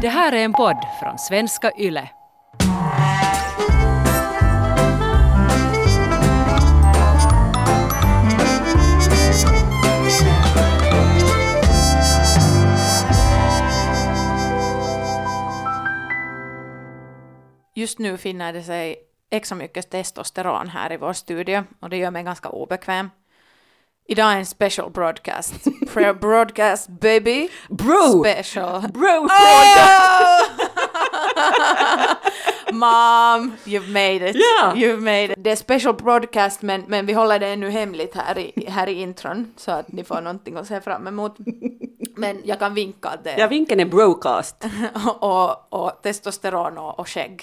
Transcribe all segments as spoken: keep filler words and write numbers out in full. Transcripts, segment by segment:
Det här är en podd från Svenska Yle. Just nu finner det sig extra mycket testosteron här i vår studio och det gör mig ganska obekväm. Idag är en special broadcast. Broadcast baby. Bro. Special. Bro. Oh! Mom, you've made it. Yeah. You've made it. Det är special broadcast men, men vi håller det ännu hemligt här i, här i intron så att ni får någonting att se fram emot. Men jag kan vinka att det är... Ja, vinken är brocast. och, och testosteron och, och skägg.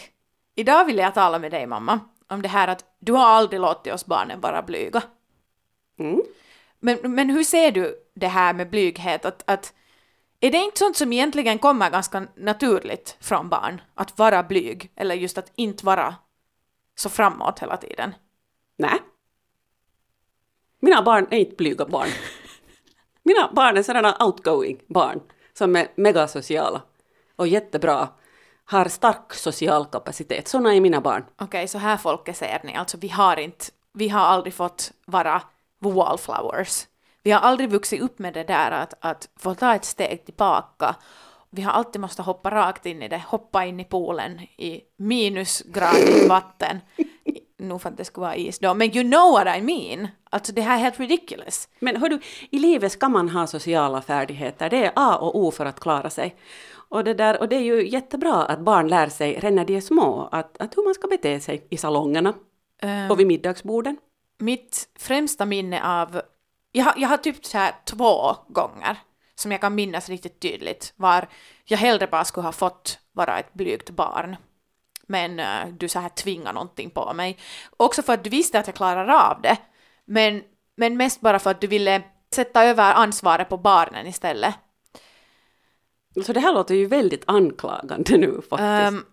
Idag vill jag tala med dig, mamma, om det här att du har aldrig låtit oss barnen vara blyga. Mm. Men, men hur ser du det här med blyghet? Att, att, är det inte sånt som egentligen kommer ganska naturligt från barn? Att vara blyg? Eller just att inte vara så framåt hela tiden? Nej. Mina barn är inte blyga barn. Mina barn är sådana outgoing barn som är mega sociala och jättebra. Har stark social kapacitet. Såna är mina barn. Okej, okay, så här folket säger ni. Alltså vi har inte... Vi har aldrig fått vara wallflowers. Vi har aldrig vuxit upp med det där att, att få ta ett steg tillbaka. Vi har alltid måste hoppa rakt in i det. Hoppa in i poolen i minusgradigt vatten. Nu för att det skulle vara is då. Men you know what I mean. Alltså det här är helt ridiculous. Men hör du, i livet ska man ha sociala färdigheter. Det är A och O för att klara sig. Och det, där, och det är ju jättebra att barn lär sig redan när de är små. Att, att hur man ska bete sig i salongerna. Och vid middagsborden? Mitt främsta minne av... Jag har, jag har typ så här två gånger som jag kan minnas riktigt tydligt. Var jag hellre bara skulle ha fått vara ett blygt barn. Men uh, du så här tvingar någonting på mig. Också för att du visste att jag klarar av det. Men, men mest bara för att du ville sätta över ansvaret på barnen istället. Så det här låter ju väldigt anklagande nu faktiskt. Um,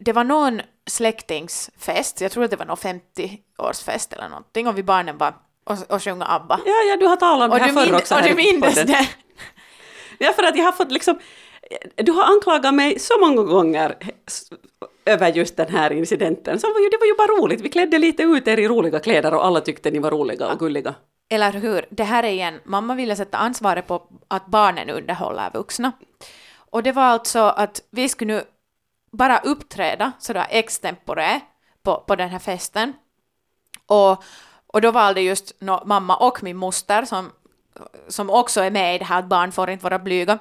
det var någon... släktingsfest. Jag tror att det var någon femtioårsfest eller någonting. Och vi barnen var och, och sjunga ABBA. Ja, ja, du har talat om och det här förr också. Och du mindes det. Ja, för att jag har fått liksom... Du har anklagat mig så många gånger över just den här incidenten. Så det var ju bara roligt. Vi klädde lite ut er i roliga kläder och alla tyckte ni var roliga och gulliga. Eller hur? Det här är igen... Mamma ville sätta ansvaret på att barnen underhåller vuxna. Och det var alltså att vi skulle nu bara uppträda sådär extempore på, på den här festen. Och, och då valde just no, mamma och min moster som, som också är med i det här att barn får inte vara blyga.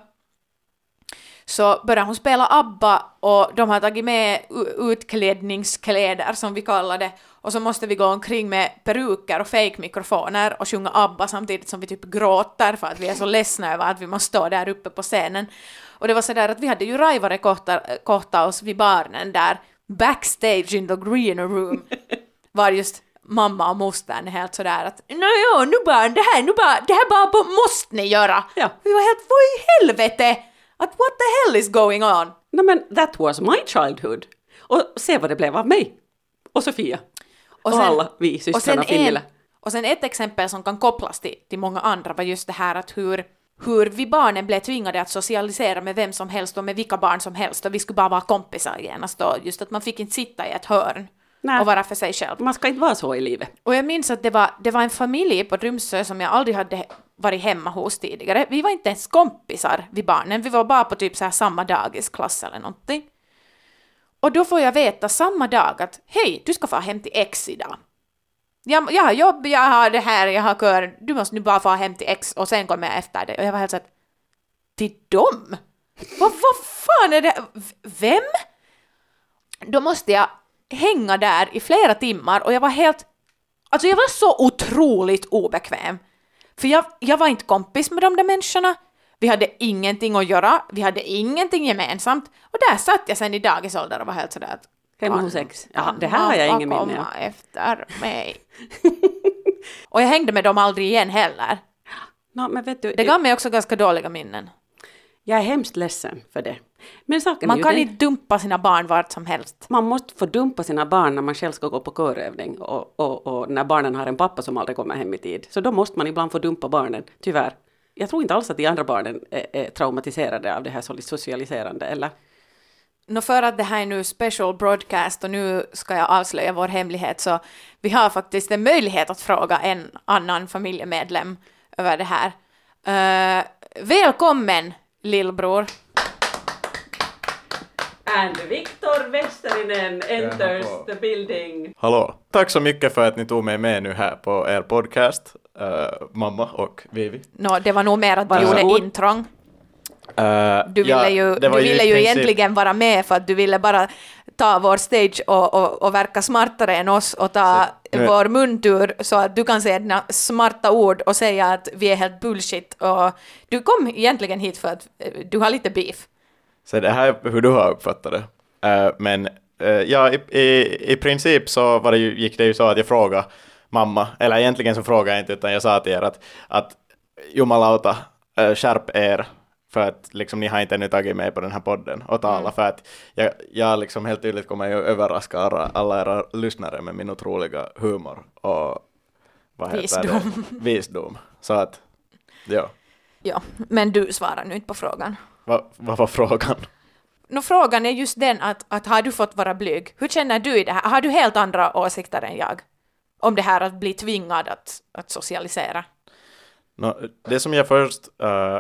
Så började hon spela ABBA och de har tagit med utklädningskläder som vi kallar det. Och så måste vi gå omkring med peruker och fake-mikrofoner och sjunga ABBA samtidigt som vi typ gråter för att vi är så ledsna över att vi måste stå där uppe på scenen. Och det var sådär att vi hade ju raivare kohta oss vid barnen där backstage in the green room var just mamma och mostern helt sådär att nej, ja, nu bara det här, nu bara, det här bara måste ni göra. Ja. Vi var helt, vad i helvete? Att what the hell is going on? No, men that was my childhood. Och se vad det blev av mig. Och Sofia. Och, sen, och alla vi systrarna och Finilla. Och sen ett exempel som kan kopplas till, till många andra var just det här att hur, hur vi barnen blev tvingade att socialisera med vem som helst och med vilka barn som helst. Och vi skulle bara vara kompisar genast då. Just att man fick inte sitta i ett hörn. Nej. Och vara för sig själv. Man ska inte vara så i livet. Och jag minns att det var, det var en familj på Drömsö som jag aldrig hade varit hemma hos tidigare. Vi var inte ens kompisar vid barnen. Vi var bara på typ så här samma dagisklass eller någonting. Och då får jag veta samma dag att hej, du ska få hem till X idag. Jag, jag har jobb, jag har det här, jag har kör. Du måste nu bara få hem till X och sen kommer jag efter det. Och jag var helt så att till dem? Vad, vad fan är det? Vem? Då måste jag hänga där i flera timmar och jag var helt, alltså jag var så otroligt obekväm. För jag, jag var inte kompis med de där människorna. Vi hade ingenting att göra. Vi hade ingenting gemensamt. Och där satt jag sen i dagisålder och var helt sådär. Hemma hos sex. Ja, det här har jag ingen minne av. Efter mig. Och jag hängde med dem aldrig igen heller. No, men vet du, det gav mig också ganska dåliga minnen. Jag är hemskt ledsen för det. Men saken man ju kan det... inte dumpa sina barn vart som helst. Man måste få dumpa sina barn när man själv ska gå på körövning. Och, och, och när barnen har en pappa som aldrig kommer hem i tid. Så då måste man ibland få dumpa barnen, tyvärr. Jag tror inte alls att de andra barnen är, är traumatiserade av det här socialiserande, eller? No för att det här är nu special broadcast och nu ska jag avslöja vår hemlighet, så vi har faktiskt en möjlighet att fråga en annan familjemedlem över det här. Uh, välkommen lillbror! And Viktor Westerinen enters the building. Hallå! Tack så mycket för att ni tog mig med nu här på er podcast, uh, mamma och Vivi. No, det var nog mer att du gjorde intrång. Uh, du ville, ja, ju, du ju, ville ju egentligen vara med för att du ville bara ta vår stage och, och, och verka smartare än oss och ta så, nu, vår muntur så att du kan säga dina smarta ord och säga att vi är helt bullshit, och du kom egentligen hit för att du har lite beef. Så det här är hur du har uppfattat det. Uh, men uh, ja, i, i, i princip så var det ju, gick det ju så att jag frågade mamma, eller egentligen så frågade jag inte, utan jag sa till er att, att jumalauta, uh, skärp er. För att liksom, ni har inte ännu tagit mig på den här podden och tala. Mm. För att jag, jag liksom helt tydligt kommer att överraska alla, alla era lyssnare med min otroliga humor och vad heter visdom. Det? Visdom. Så att, ja. Ja, men du svarar nu inte på frågan. Va, vad var frågan? No, frågan är just den att, att har du fått vara blyg? Hur känner du i det här? Har du helt andra åsikter än jag? Om det här att bli tvingad att, att socialisera? No, det som jag först... Uh,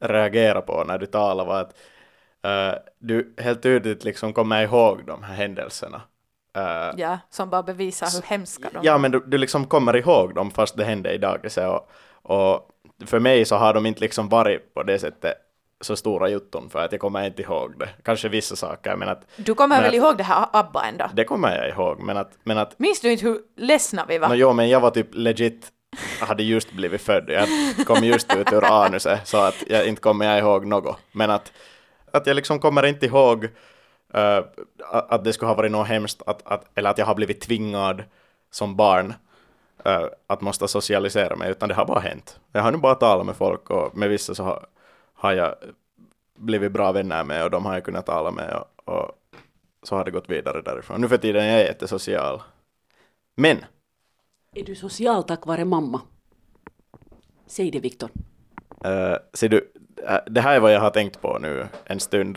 reagera på när du talar var att uh, du helt tydligt liksom kommer ihåg de här händelserna. Uh, ja, som bara bevisar hur hemska de är. Ja, men du, du liksom kommer ihåg dem fast det hände idag. Och, och för mig så har de inte liksom varit på det sättet så stora jutton, för att jag kommer inte ihåg det. Kanske vissa saker, men att... Du kommer men väl att, ihåg det här ABBA ändå? Det kommer jag ihåg, men att... Men att minns du inte hur ledsna vi var? No, jo, men jag var typ legit... Jag hade just blivit född. Jag kom just ut ur anuset, så att jag inte kommer jag ihåg något. Men att, att jag liksom kommer inte ihåg uh, att det skulle ha varit något hemskt att, att, eller att jag har blivit tvingad som barn uh, att måste socialisera mig, utan det har bara hänt. Jag har nu bara talat med folk, och med vissa så har, har jag blivit bra vänner med, och de har jag kunnat tala med, och, och så har det gått vidare därifrån. Nu för tiden är jag jättesocial. Men är du social tack vare mamma? Säg det, Viktor. Uh, ser du, uh, det här är vad jag har tänkt på nu en stund.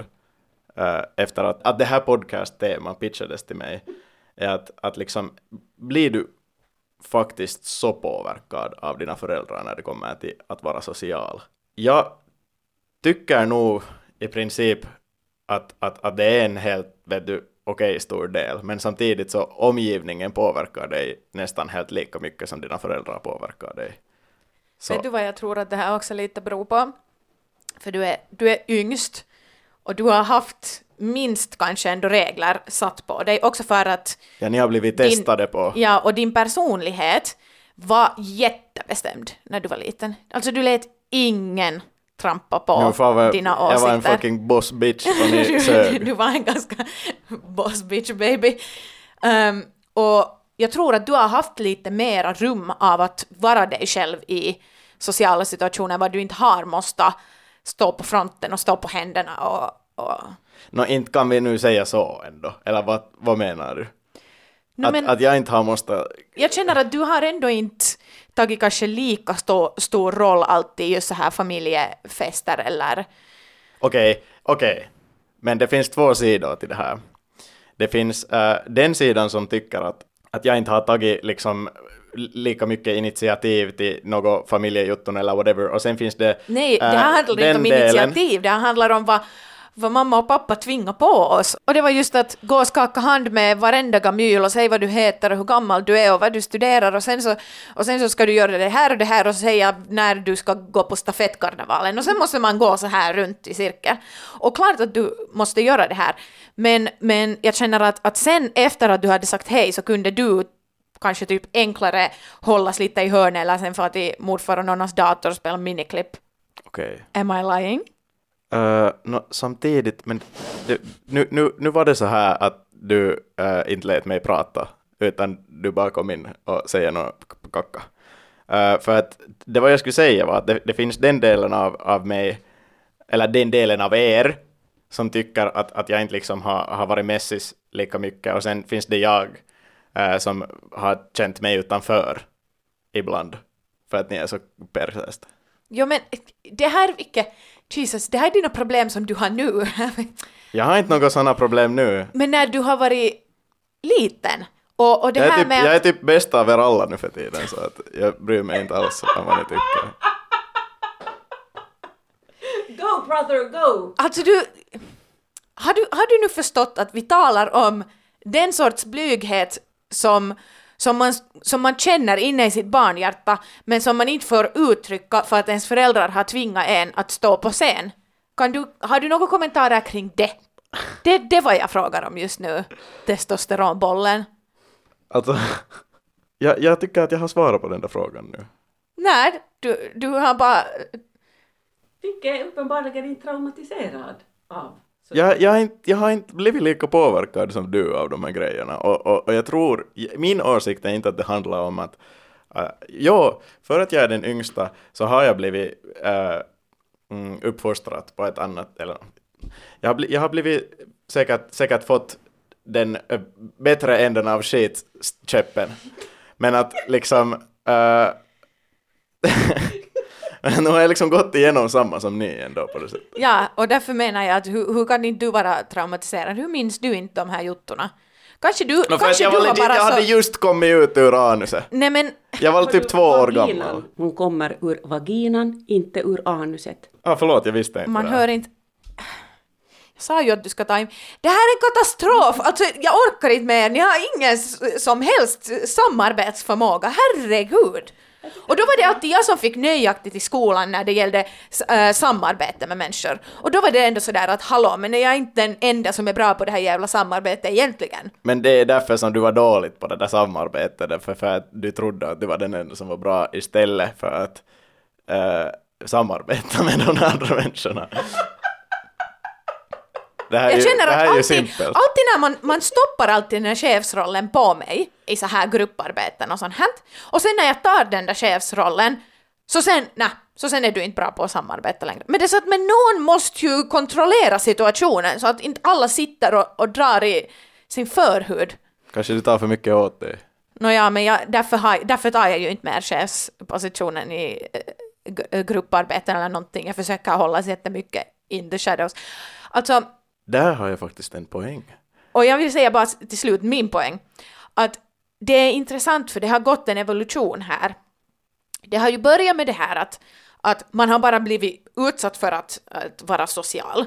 Uh, efter att, att det här podcast-teman pitchades till mig. Är att, att liksom, blir du faktiskt så påverkad av dina föräldrar när det kommer till att vara social? Jag tycker nog i princip att, att, att det är en helt, vet du, okej, stor del. Men samtidigt så omgivningen påverkar dig nästan helt lika mycket som dina föräldrar påverkar dig. Så. Vet du vad jag tror att det här också lite beror på? För du är, du är yngst, och du har haft minst kanske ändå regler satt på dig. Också för att... Ja, ni har blivit din, testade på. Ja, och din personlighet var jättebestämd när du var liten. Alltså du lät ingen... trampa på no, fan, dina åsikter. Jag var en fucking boss bitch. du, du var en ganska boss bitch baby. Um, och jag tror att du har haft lite mera rum av att vara dig själv i sociala situationer, vad du inte har måste stå på fronten och stå på händerna. Och, och... No, inte kan vi nu säga så ändå. Eller vad, vad menar du? No, att, men, att jag inte har måste... Jag känner att du har ändå inte... tagit kanske lika stor, stor roll alltid i just så här familjefester eller... Okej, okay, okej. Okay. Men det finns två sidor till det här. Det finns uh, den sidan som tycker att, att jag inte har tagit liksom, lika mycket initiativ till något familjejutton eller whatever. Och sen finns det... Nej, det här uh, handlar inte om initiativ. Delen... Det här handlar om vad, vad mamma och pappa tvingar på oss. Och det var just att gå och skaka hand med varenda gamyl och säga vad du heter och hur gammal du är och vad du studerar. Och sen så, och sen så ska du göra det här och det här och säga när du ska gå på stafettkarnevalen. Och sen måste man gå så här runt i cirkel. Och klart att du måste göra det här. Men, men jag känner att, att sen efter att du hade sagt hej så kunde du kanske typ enklare hållas lite i hörnet eller sen få till morfar och nonnas dator och spela miniklipp. Okay. Am I lying? Uh, no, samtidigt, men du, nu, nu, nu var det så här att du uh, inte lät mig prata, utan du bara kom in och säger något kacka. Uh, för att det vad jag skulle säga var att det, det finns den delen av, av mig, eller den delen av er, som tycker att, att jag inte liksom har, har varit messis lika mycket, och sen finns det jag uh, som har känt mig utanför ibland, för att ni är så persäst. Jo men det här är icke... Jesus, det här är dina problem som du har nu. Jag har inte några sådana problem nu. Men när du har varit liten... Och, och det jag, är här typ, med... jag är typ bästa av er alla nu för tiden, så att jag bryr mig inte alls om vad ni tycker. Go brother, go! Alltså du har, du... har du nu förstått att vi talar om den sorts blyghet som... Som man, som man känner inne i sitt barnhjärta, men som man inte får uttrycka för att ens föräldrar har tvingat en att stå på scen. Kan du, har du några kommentarer kring det? Det, det var jag frågar om just nu. Testosteronbollen. Alltså, jag, jag tycker att jag har svarat på den där frågan nu. Nej, du, du har bara... Fick jag uppenbarligen inte traumatiserad av. Jag, jag, har inte, jag har inte blivit lika påverkad som du av de här grejerna. Och, och, och jag tror, min åsikt är inte att det handlar om att... Uh, jo, för att jag är den yngsta så har jag blivit uh, uppfostrat på ett annat... Eller, jag, har blivit, jag har blivit säkert, säkert fått den uh, bättre änden av skitkäppen. Men att liksom... Uh, nu har jag liksom gått igenom samma som ni ändå på det sättet. Ja, och därför menar jag att hur, hur kan inte du vara traumatiserad? Hur minns du inte de här juttorna? Kanske du, no, kanske jag du var legit, bara jag så... Jag hade just kommit ut ur anuset. Nej, men... Jag var typ två år vaginan. Gammal. Hon kommer ur vaginan, inte ur anuset. Ja, ah, förlåt, jag visste inte. Man hör inte... Jag sa ju att du ska ta in... Det här är en katastrof! Alltså, jag orkar inte mer. Ni har ingen som helst samarbetsförmåga. Herregud! Och då var det alltid jag som fick nöjaktigt i skolan när det gällde äh, samarbete med människor. Och då var det ändå sådär att hallå, men jag är inte den enda som är bra på det här jävla samarbetet egentligen. Men det är därför som du var dåligt på det där samarbetet, för, för att du trodde att du var den enda som var bra istället för att äh, samarbeta med de andra människorna. Det här är jag känner ju, det här att alltid, är alltid när man, man stoppar alltid den här chefsrollen på mig i så här grupparbeten och sånt här. Och sen när jag tar den där chefsrollen så sen, nej, så sen är du inte bra på att samarbeta längre. Men det är så att men någon måste ju kontrollera situationen så att inte alla sitter och, och drar i sin förhud. Kanske du tar för mycket åt dig. Nåja, men jag, därför, har, därför tar jag ju inte mer chefspositionen i äh, grupparbeten eller någonting. Jag försöker hålla sig jättemycket in the shadows. Alltså... Där har jag faktiskt en poäng. Och jag vill säga bara till slut min poäng. Att det är intressant för det har gått en evolution här. Det har ju börjat med det här att, att man har bara blivit utsatt för att, att vara social.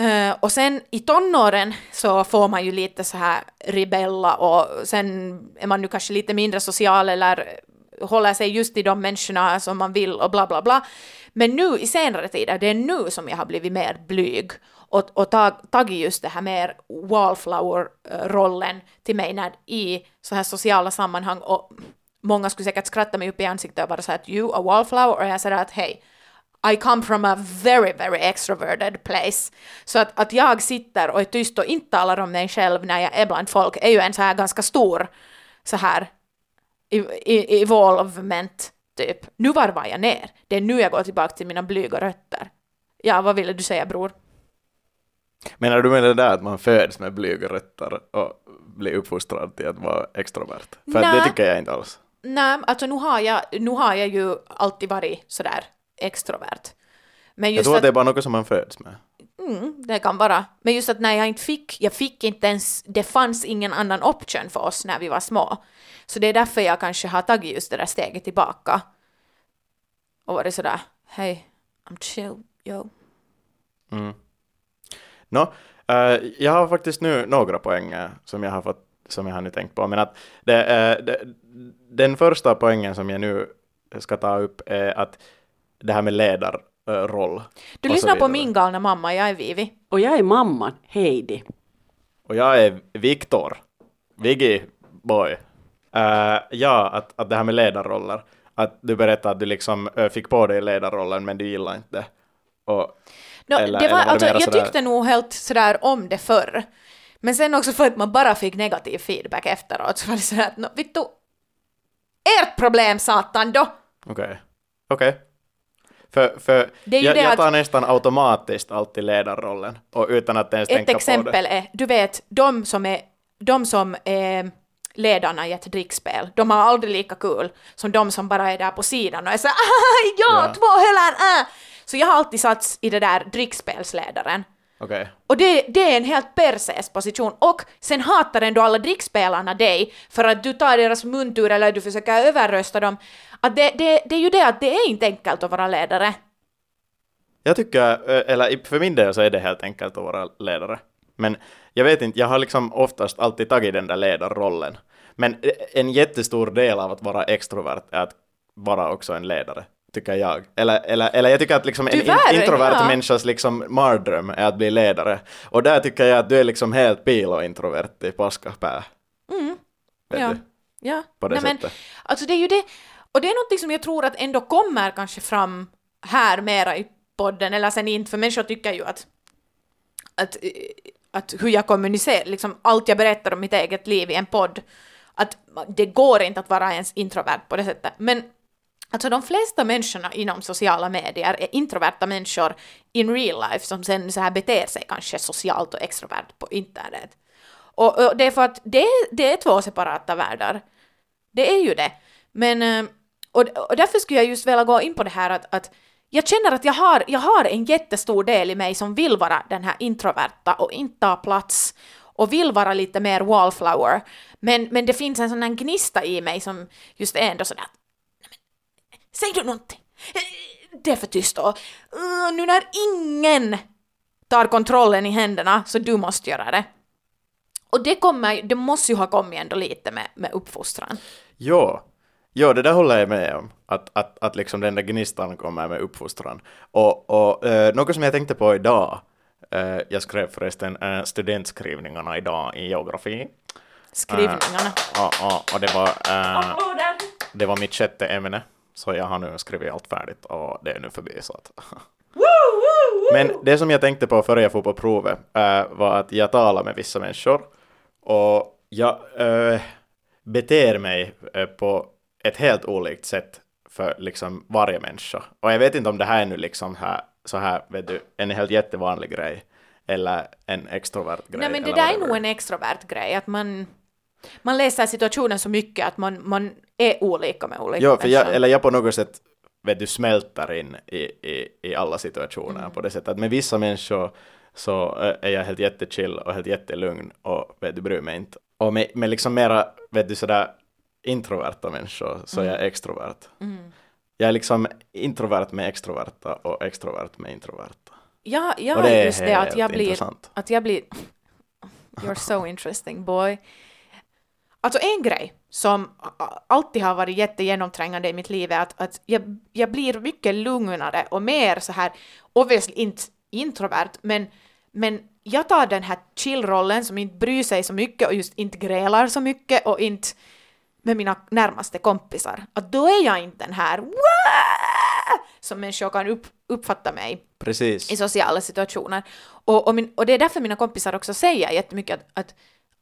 Uh, och sen i tonåren så får man ju lite så här rebella och sen är man nu kanske lite mindre social eller håller sig just i de människorna som man vill och bla bla bla. Men nu i senare tider, det är nu som jag har blivit mer blyg. Och, och tag, tagit just det här mer wallflower-rollen till mig när, i så här sociala sammanhang. Och många skulle säkert skratta mig upp i ansiktet och bara säga att you a wallflower. Och jag säger att hej, I come from a very, very extroverted place. Så att, att jag sitter och är tyst och inte talar om mig själv när jag är bland folk är ju en så här ganska stor så här evolvement typ. Nu varvar jag ner. Det är nu jag går tillbaka till mina blyga rötter. Ja, vad ville du säga, bror? Menar du med det där att man föds med blyga rötter och blir uppfostrad till att vara extrovert? För det tycker jag inte alls. Nej, alltså nu har jag, nu har jag ju alltid varit sådär extrovert. Men just jag tror att, att det är bara något som man föds med. Mm, det kan vara. Men just att när jag inte fick, jag fick inte ens, det fanns ingen annan option för oss när vi var små. Så det är därför jag kanske har tagit just det där steget tillbaka. Och varit sådär, hej, I'm chill, yo. Mm. No, uh, jag har faktiskt nu några poänger som jag har fått, som jag har nu tänkt på. Men att det, uh, det, den första poängen som jag nu ska ta upp är att det här med ledarroll. Du lyssnar på min galna mamma, jag är Vivi. Och jag är mamman, Heidi. Och jag är Viktor, Viggy boy. Uh, ja, att, att det här med ledarroller. Att du berättade att du liksom uh, fick på dig ledarrollen men du gillar inte det. Och... No, eller, det var, var det alltså, jag tyckte nog helt sådär om det förr. Men sen också för att man bara fick negativ feedback efteråt så var det sådär att, no, vittu, ert problem satan då! Okej, okay. okej. Okay. För, för jag, jag tar nästan automatiskt alltid ledarrollen och utan att ens tänka på det. Ett exempel är, du vet, de som är, de som är ledarna i ett drickspel. De har aldrig lika kul som de som bara är där på sidan och är så här, ah, ja, ja, två heller, ah. Så jag har alltid satts i det där drickspelsledaren. Okay. Och det, det är en helt perses position. Och sen hatar ändå alla drickspelarna dig för att du tar deras muntur eller du försöker överrösta dem. Att det, det, det är ju det att det är inte enkelt att vara ledare. Jag tycker, eller för min del så är det helt enkelt att vara ledare. Men jag vet inte, jag har liksom oftast alltid tagit den där ledarrollen. Men en jättestor del av att vara extrovert är att vara också en ledare. Tycker jag. Eller, eller, eller jag tycker att liksom en Tyvärr, introvert ja. människas liksom mardröm är att bli ledare. Och där tycker jag att du är liksom helt pil och introvert i paskapää. Mm. Ja. Du? Ja. På det Nej, sättet. Men, alltså det är ju det. Och det är något som jag tror att ändå kommer kanske fram här mera i podden. Eller sen inte. För människor tycker ju att, att, att hur jag kommunicerar. Liksom allt jag berättar om mitt eget liv i en podd. Att det går inte att vara ens introvert på det sättet. Men alltså de flesta människorna inom sociala medier är introverta människor in real life som sen så här beter sig kanske socialt och extrovert på internet. Och, och det är för att det, det är två separata världar. Det är ju det. Men, och, och därför skulle jag just vilja gå in på det här att, att jag känner att jag har, jag har en jättestor del i mig som vill vara den här introverta och inte ta plats och vill vara lite mer wallflower. Men, men det finns en sån här gnista i mig som just är ändå sådär. Säg du någonting? Det är för tyst då. Uh, nu när ingen tar kontrollen i händerna så du måste göra det. Och det, kommer, det måste ju ha kommit ändå lite med, med uppfostran. Ja. ja, det där håller jag med om. Att, att, att liksom den där gnistan kommer med uppfostran. Och, och eh, något som jag tänkte på idag. Eh, jag skrev förresten eh, studentskrivningarna idag i geografi. Skrivningarna? Ja, eh, och, och, och det var, eh, det var mitt sjätte ämne. Så jag har nu skrivit allt färdigt och det är nu förbi så att... Men det som jag tänkte på före jag får på provet äh, var att jag talar med vissa människor och jag äh, beter mig äh, på ett helt olikt sätt för liksom varje människa. Och jag vet inte om det här är nu liksom här, så här, vet du, en helt jättevanlig grej eller en extrovert grej. Nej, men det där är nog en extrovert grej att man... Man läser situationen så mycket att man, man är olika med olika. Jo, för jag, eller jag på något sätt vet du, smälter in i, i, i alla situationer mm. på det sättet. Att med vissa människor så är jag helt jättechill och helt jättelugn och vet du, bryr mig inte. Och med, med liksom mera vet du, sådär introverta människor så mm. är jag extrovert. Mm. Jag är liksom introvert med extroverta och extrovert med introverta. Ja, ja och det är just det att jag blir... Att jag blir... You're so interesting boy. Alltså en grej som alltid har varit jättegenomträngande i mitt liv är att, att jag, jag blir mycket lugnare och mer så här, obviously inte introvert, men, men jag tar den här chillrollen som inte bryr sig så mycket och just inte grälar så mycket och inte med mina närmaste kompisar. Att då är jag inte den här Wah! Som människor kan upp, uppfatta mig Precis. I sociala situationer. Och, och, min, och det är därför mina kompisar också säger jättemycket att, att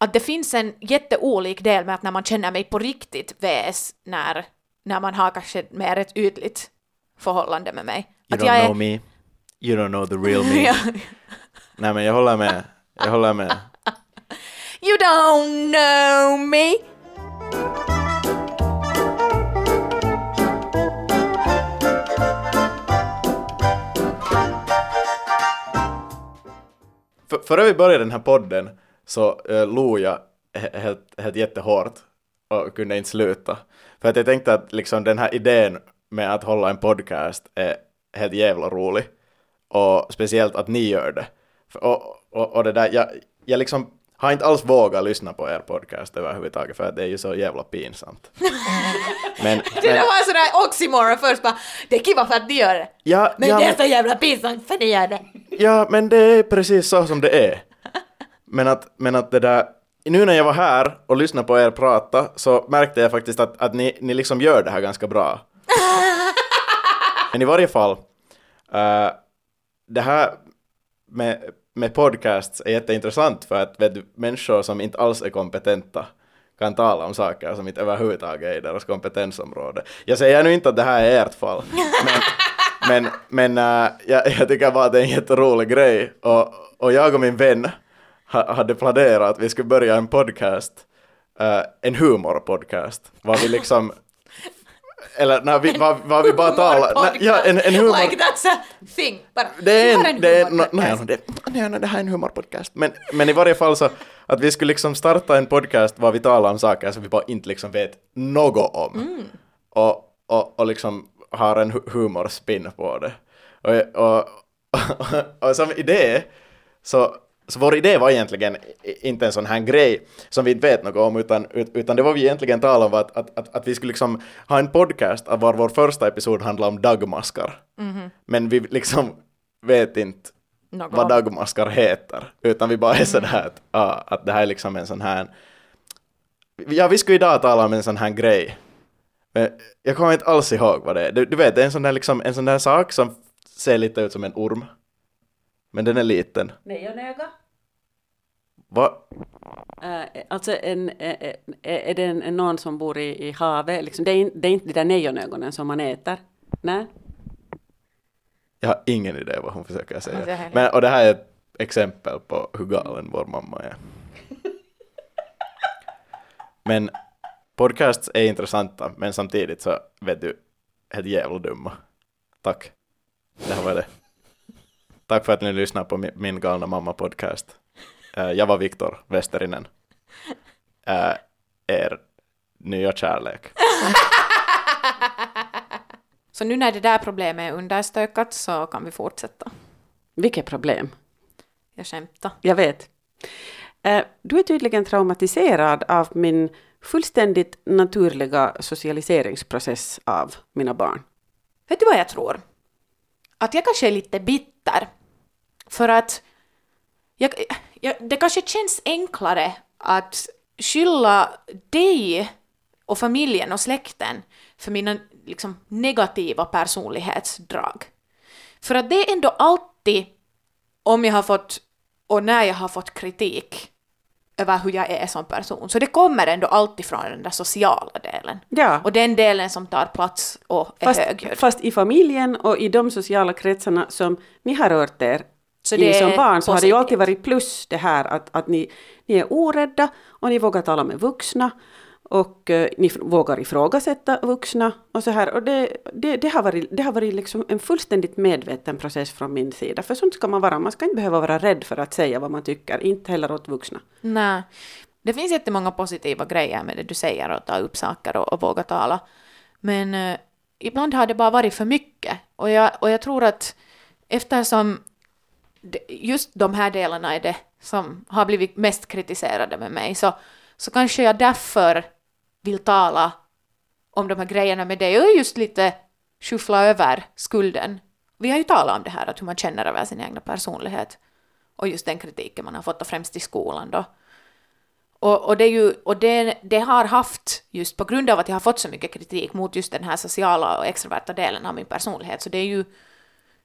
Att det finns en jätteolik del med att när man känner mig på riktigt väs när, när man har kanske mer ett ytligt förhållande med mig. You att don't är... know me. You don't know the real me. Nej, men jag håller med. Jag håller med. You don't know me. För, före vi började den här podden så äh, log jag helt, helt jättehårt och kunde inte sluta. För att jag tänkte att liksom, den här idén med att hålla en podcast är helt jävla rolig. Och speciellt att ni gör det. För, och, och, och det där, jag, jag liksom har inte alls vågat lyssna på er podcast överhuvudtaget för att det är ju så jävla pinsamt. men, det men, var en sån där oxymoron först bara, det är kiva för att ni gör det. Ja, men ja, det är så jävla pinsamt för ni gör det. Ja, men det är precis så som det är. Men att, men att det där, nu när jag var här och lyssnade på er prata så märkte jag faktiskt att, att ni, ni liksom gör det här ganska bra. Men i varje fall, uh, det här med, med podcasts är jätteintressant för att vet, människor som inte alls är kompetenta kan tala om saker som inte överhuvudtaget är i deras kompetensområde. Jag säger nu inte att det här är ert fall, men... men, men uh, jag, jag tycker bara att det är en jätterolig grej och, och jag och min vän hade planerat att vi skulle börja en podcast uh, en humorpodcast. Var vi liksom... Eller när vi, var, var vi bara talar... Ja, en, en humor... Like that's a thing. Bara, det är en, en det, no, nej, no, det, nej, no, det här är en humorpodcast. Men, men i varje fall så att vi skulle liksom starta en podcast var vi talar om saker som vi bara inte liksom vet något om. Mm. Och, och, och liksom har en humorspin på det. Och, och, och, och som idé så... Så vår idé var egentligen inte en sån här grej som vi inte vet något om, utan, utan det var vi egentligen talade om att, att, att, att vi skulle liksom ha en podcast var vår första episod handlar om dagmaskar. Mm-hmm. Men vi liksom vet inte något vad dagmaskar heter, utan vi bara är sådär att, ja, att det här är liksom en sån här... Ja, vi skulle idag tala om en sån här grej. Men jag kommer inte alls ihåg vad det är. Du, du vet, det är en sån där, liksom, en sån där sak som ser lite ut som en orm. Men den är liten. Mejonöga? Va? Uh, alltså, en, är, är det en, någon som bor i, i havet? Liksom, det, är, det är inte de där nejonögonen som man äter. Nej? Jag har ingen idé vad hon försöker säga. Det är... Men, och det här är ett exempel på hur galen vår mamma är. Men podcasts är intressanta, men samtidigt så vet du, är det jävla dumma. Tack. Det här var det. Tack för att ni lyssnar på min galna mamma-podcast. Jag var Viktor Westerinen. Er nya kärlek. Så nu när det där problemet är understökat så kan vi fortsätta. Vilket problem? Jag skämtar. Jag vet. Du är tydligen traumatiserad av min fullständigt naturliga socialiseringsprocess av mina barn. Vet du vad jag tror? Att jag kanske är lite bitter. För att jag, jag, det kanske känns enklare att skylla dig och familjen och släkten för mina liksom, negativa personlighetsdrag. För att det är ändå alltid om jag har fått och när jag har fått kritik över hur jag är som person. Så det kommer ändå alltid från den där sociala delen. Ja. Och den delen som tar plats och är fast, högljudd. Fast i familjen och i de sociala kretsarna som ni har rört er så det i som barn så positivt. Har det ju alltid varit plus det här att, att ni, ni är orädda och ni vågar tala med vuxna och eh, ni vågar ifrågasätta vuxna och så här. Och det, det, det har varit, det har varit liksom en fullständigt medveten process från min sida. För sånt ska man vara. Man ska inte behöva vara rädd för att säga vad man tycker. Inte heller åt vuxna. Nej. Det finns jättemånga positiva grejer med det du säger och ta upp saker och, och våga tala. Men eh, ibland har det bara varit för mycket. Och jag, och jag tror att eftersom just de här delarna är det som har blivit mest kritiserade med mig så så kanske jag därför vill tala om de här grejerna med dig och just lite skyffla över skulden. Vi har ju talat om det här att hur man känner över sin egna personlighet och just den kritiken man har fått främst i skolan då. Och, och, det, är ju, och det, det har haft just på grund av att jag har fått så mycket kritik mot just den här sociala och extroverta delen av min personlighet så det är ju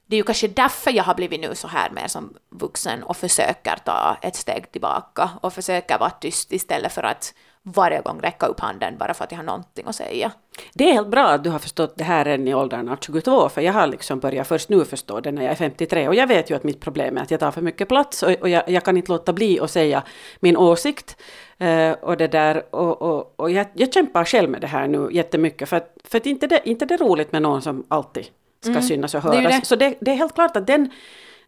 det är ju kanske därför jag har blivit nu så här mer som vuxen och försöker ta ett steg tillbaka och försöker vara tyst istället för att varje gång räcka upp handen bara för att jag har någonting att säga. Det är helt bra att du har förstått det här än i åldern av tjugotvå för jag har liksom börjat först nu förstå det när jag är femtiotre och jag vet ju att mitt problem är att jag tar för mycket plats och, och jag, jag kan inte låta bli att säga min åsikt eh, och det där och, och, och jag, jag kämpar själv med det här nu jättemycket för att, för att inte, det, inte det är roligt med någon som alltid ska mm. synas och höras. Det är det. Så det, det är helt klart att den,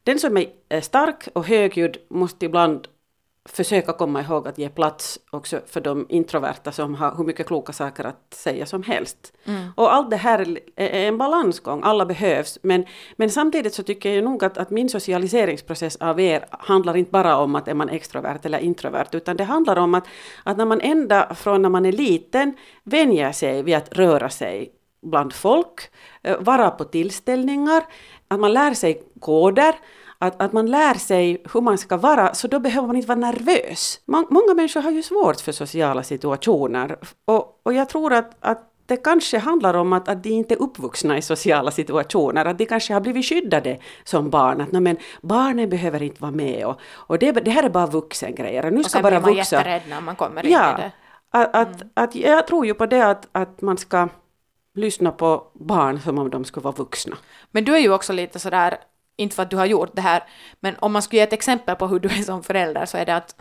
den som är stark och högljudd måste ibland försöka komma ihåg att ge plats också för de introverta som har hur mycket kloka saker att säga som helst. Mm. Och allt det här är en balansgång. Alla behövs. Men, men samtidigt så tycker jag nog att, att min socialiseringsprocess av er handlar inte bara om att är man extrovert eller introvert. Utan det handlar om att, att när man ända från när man är liten vänjer sig vid att röra sig bland folk, vara på tillställningar, att man lär sig koder, att, att man lär sig hur man ska vara, så då behöver man inte vara nervös. Man, många människor har ju svårt för sociala situationer och, och jag tror att, att det kanske handlar om att, att de inte är uppvuxna i sociala situationer, att de kanske har blivit skyddade som barn, att nej, men barnen behöver inte vara med och, och det, det här är bara vuxengrejer. Och, nu och ska sen bara blir man vuxa. Jätterädd när man kommer in ja, i det. Att, att, mm. att, jag tror ju på det att, att man ska lyssna på barn som om de skulle vara vuxna. Men du är ju också lite sådär, inte för att du har gjort det här, men om man skulle ge ett exempel på hur du är som förälder så är det att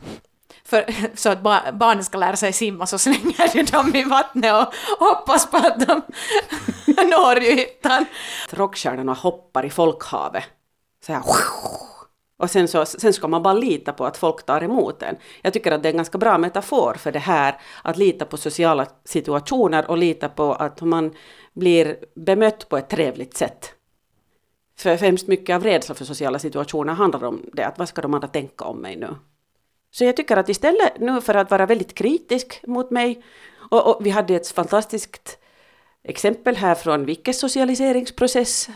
För, så att bar- barnen ska lära sig simma, så slänger de dem i vattnet och hoppas på att de når ytan. Rockstjärnorna hoppar i folkhavet. Så här. Och sen, så, sen ska man bara lita på att folk tar emot en. Jag tycker att det är en ganska bra metafor för det här. Att lita på sociala situationer och lita på att man blir bemött på ett trevligt sätt. För hemskt mycket av rädsla för sociala situationer handlar om det. Att vad ska de andra tänka om mig nu? Så jag tycker att istället nu för att vara väldigt kritisk mot mig. Och, och vi hade ett fantastiskt exempel här från Vickes socialiseringsprocess.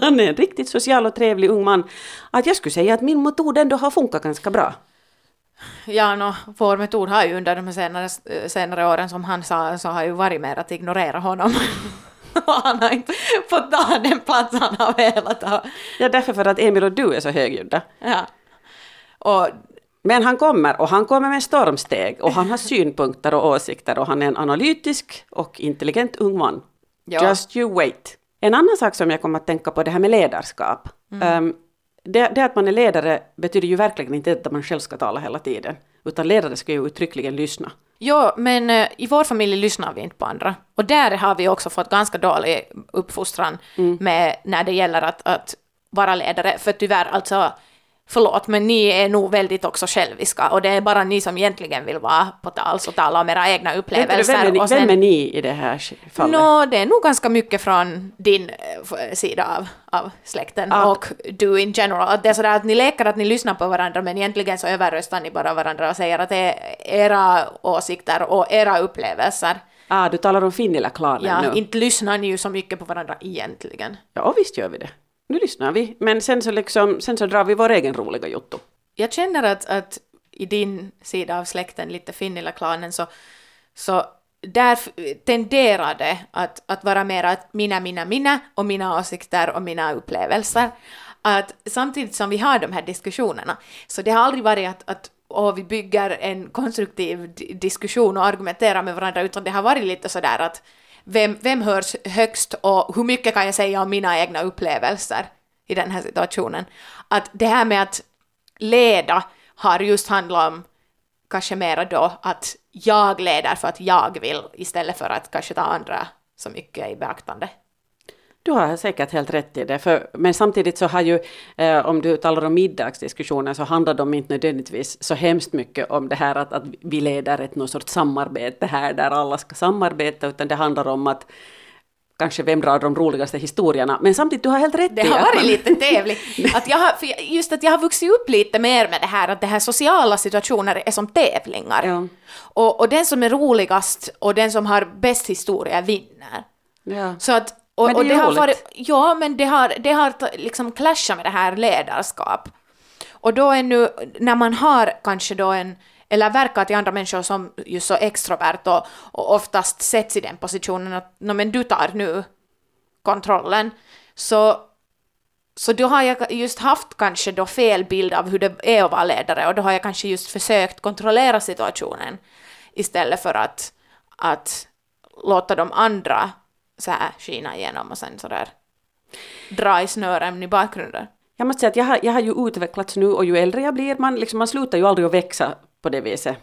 Han är en riktigt social och trevlig ung man. Att jag skulle säga att min metod ändå har funkat ganska bra. Ja, no, vår metod har ju under de senare, senare åren, som han sa, så har ju varit mer att ignorera honom. Han har inte fått ta den plats han har velat ha. Ja, därför för att Emil och du är så högljudda. Ja. Och men han kommer, och han kommer med stormsteg, och han har synpunkter och åsikter, och han är en analytisk och intelligent ung man. Ja. Just you wait. En annan sak som jag kommer att tänka på, det här med ledarskap. Mm. Um, det, det att man är ledare betyder ju verkligen inte att man själv ska tala hela tiden, utan ledare ska ju uttryckligen lyssna. Ja, men i vår familj lyssnar vi inte på andra. Och där har vi också fått ganska dålig uppfostran mm. med när det gäller att, att vara ledare, för tyvärr alltså... Förlåt, men ni är nog väldigt också själviska, och det är bara ni som egentligen vill vara på tals och tala om era egna upplevelser. Vem är ni, och sen, vem är ni i det här fallet? No, det är nog ganska mycket från din sida av, av släkten Up. Och du in general. Att det är sådär att ni leker att ni lyssnar på varandra, men egentligen så överröstar ni bara varandra och säger att det är era åsikter och era upplevelser. Ah, du talar om Finnila-klanen ja, nu. Ja, inte lyssnar ni ju så mycket på varandra egentligen. Ja, visst gör vi det. Nu lyssnar vi, men sen så, liksom, sen så drar vi vår egen roliga jotto. Jag känner att, att i din sida av släkten, lite Finnila-klanen, så, så där tenderar det att, att vara mer att mina, mina, mina och mina åsikter och mina upplevelser. Att samtidigt som vi har de här diskussionerna, så det har aldrig varit att, att och vi bygger en konstruktiv diskussion och argumenterar med varandra, utan det har varit lite sådär att Vem, vem hörs högst och hur mycket kan jag säga om mina egna upplevelser i den här situationen? Att det här med att leda har just handlat om kanske mera då att jag leder för att jag vill, istället för att kanske ta andra så mycket i beaktande. Du har säkert helt rätt i det, för, men samtidigt så har ju, eh, om du talar om middagsdiskussioner, så handlar de inte nödvändigtvis så hemskt mycket om det här att, att vi leder ett något sorts samarbete här där alla ska samarbeta, utan det handlar om att kanske vem drar de roligaste historierna, men samtidigt du har helt rätt det i det. Det har varit man... lite tävligt. Att jag har, just att jag har vuxit upp lite mer med det här, att det här sociala situationer är som tävlingar. Ja. Och, och den som är roligast och den som har bäst historia vinner. Ja. Så att Och, men det, och det har varit, ja, men det har, det har liksom clashat med det här ledarskap. Och då är nu, när man har kanske då en, eller verkar till andra människor som just så extrovert och, och oftast sätts i den positionen att no, men du tar nu kontrollen. Så, så då har jag just haft kanske då fel bild av hur det är att vara ledare, och då har jag kanske just försökt kontrollera situationen istället för att, att låta de andra så här skina igenom och sen sådär dra i snören i bakgrunden. Jag måste säga att jag har, jag har ju utvecklats nu, och ju äldre jag blir, man, liksom, man slutar ju aldrig att växa på det viset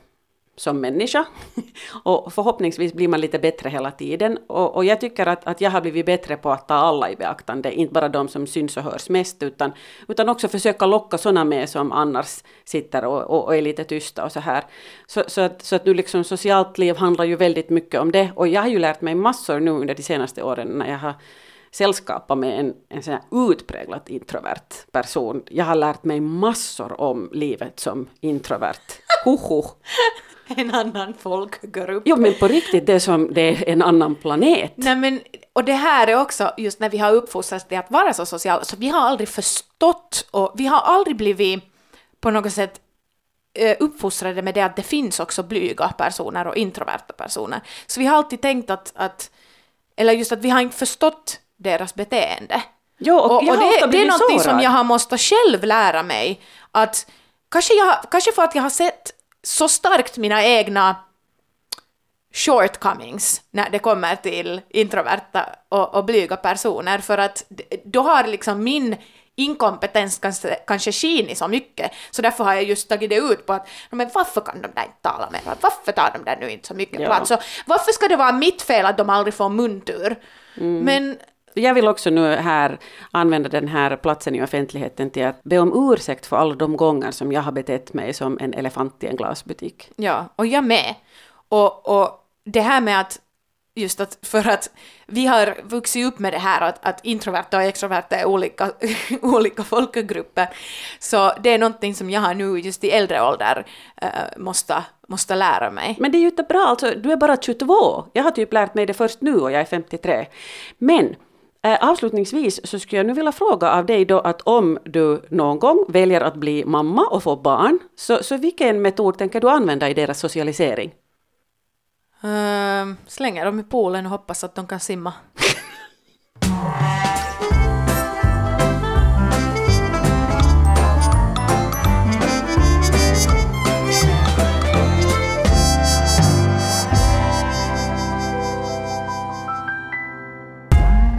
som människa. Och förhoppningsvis blir man lite bättre hela tiden. Och, och jag tycker att, att jag har blivit bättre på att ta alla i beaktande. Inte bara de som syns och hörs mest, utan, utan också försöka locka sådana med som annars sitter och, och, och är lite tysta och så här. Så, så, att, så att nu liksom socialt liv handlar ju väldigt mycket om det. Och jag har ju lärt mig massor nu under de senaste åren när jag har sällskapat med en, en sån här utpräglat introvert person. Jag har lärt mig massor om livet som introvert. Hoho! En annan folkgrupp. Jo, men på riktigt, det är som det är en annan planet. Nej, men, och det här är också just när vi har uppfostrats det att vara så sociala, så vi har aldrig förstått, och vi har aldrig blivit på något sätt uppfostrade med det att det finns också blyga personer och introverta personer. Så vi har alltid tänkt att, att eller just att vi har inte förstått deras beteende. Jo, och, och, och det, det är någonting sårad. Som jag har måste själv lära mig, att kanske, jag, kanske för att jag har sett så starkt mina egna shortcomings när det kommer till introverta och, och blyga personer, för att då har liksom min inkompetens kanske, kanske skiner så mycket. Så därför har jag just tagit det ut på att men varför kan de där inte tala med? Varför tar de där nu inte så mycket ja. plats? Så varför ska det vara mitt fel att de aldrig får muntur? Mm. Men jag vill också nu här använda den här platsen i offentligheten till att be om ursäkt för alla de gånger som jag har betett mig som en elefant i en glasbutik. Ja, och jag med. Och, och det här med att just att för att vi har vuxit upp med det här att, att introverta och extroverta är olika, olika folkgrupper. Så det är någonting som jag har nu just i äldre ålder äh, måste, måste lära mig. Men det är ju inte bra, alltså, du är bara tjugotvå. Jag har typ lärt mig det först nu och jag är femtiotre. Men äh, avslutningsvis så skulle jag nu vilja fråga av dig då att om du någon gång väljer att bli mamma och få barn, så, så vilken metod tänker du använda i deras socialisering? Uh, slänger dem i poolen och hoppas att de kan simma.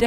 Det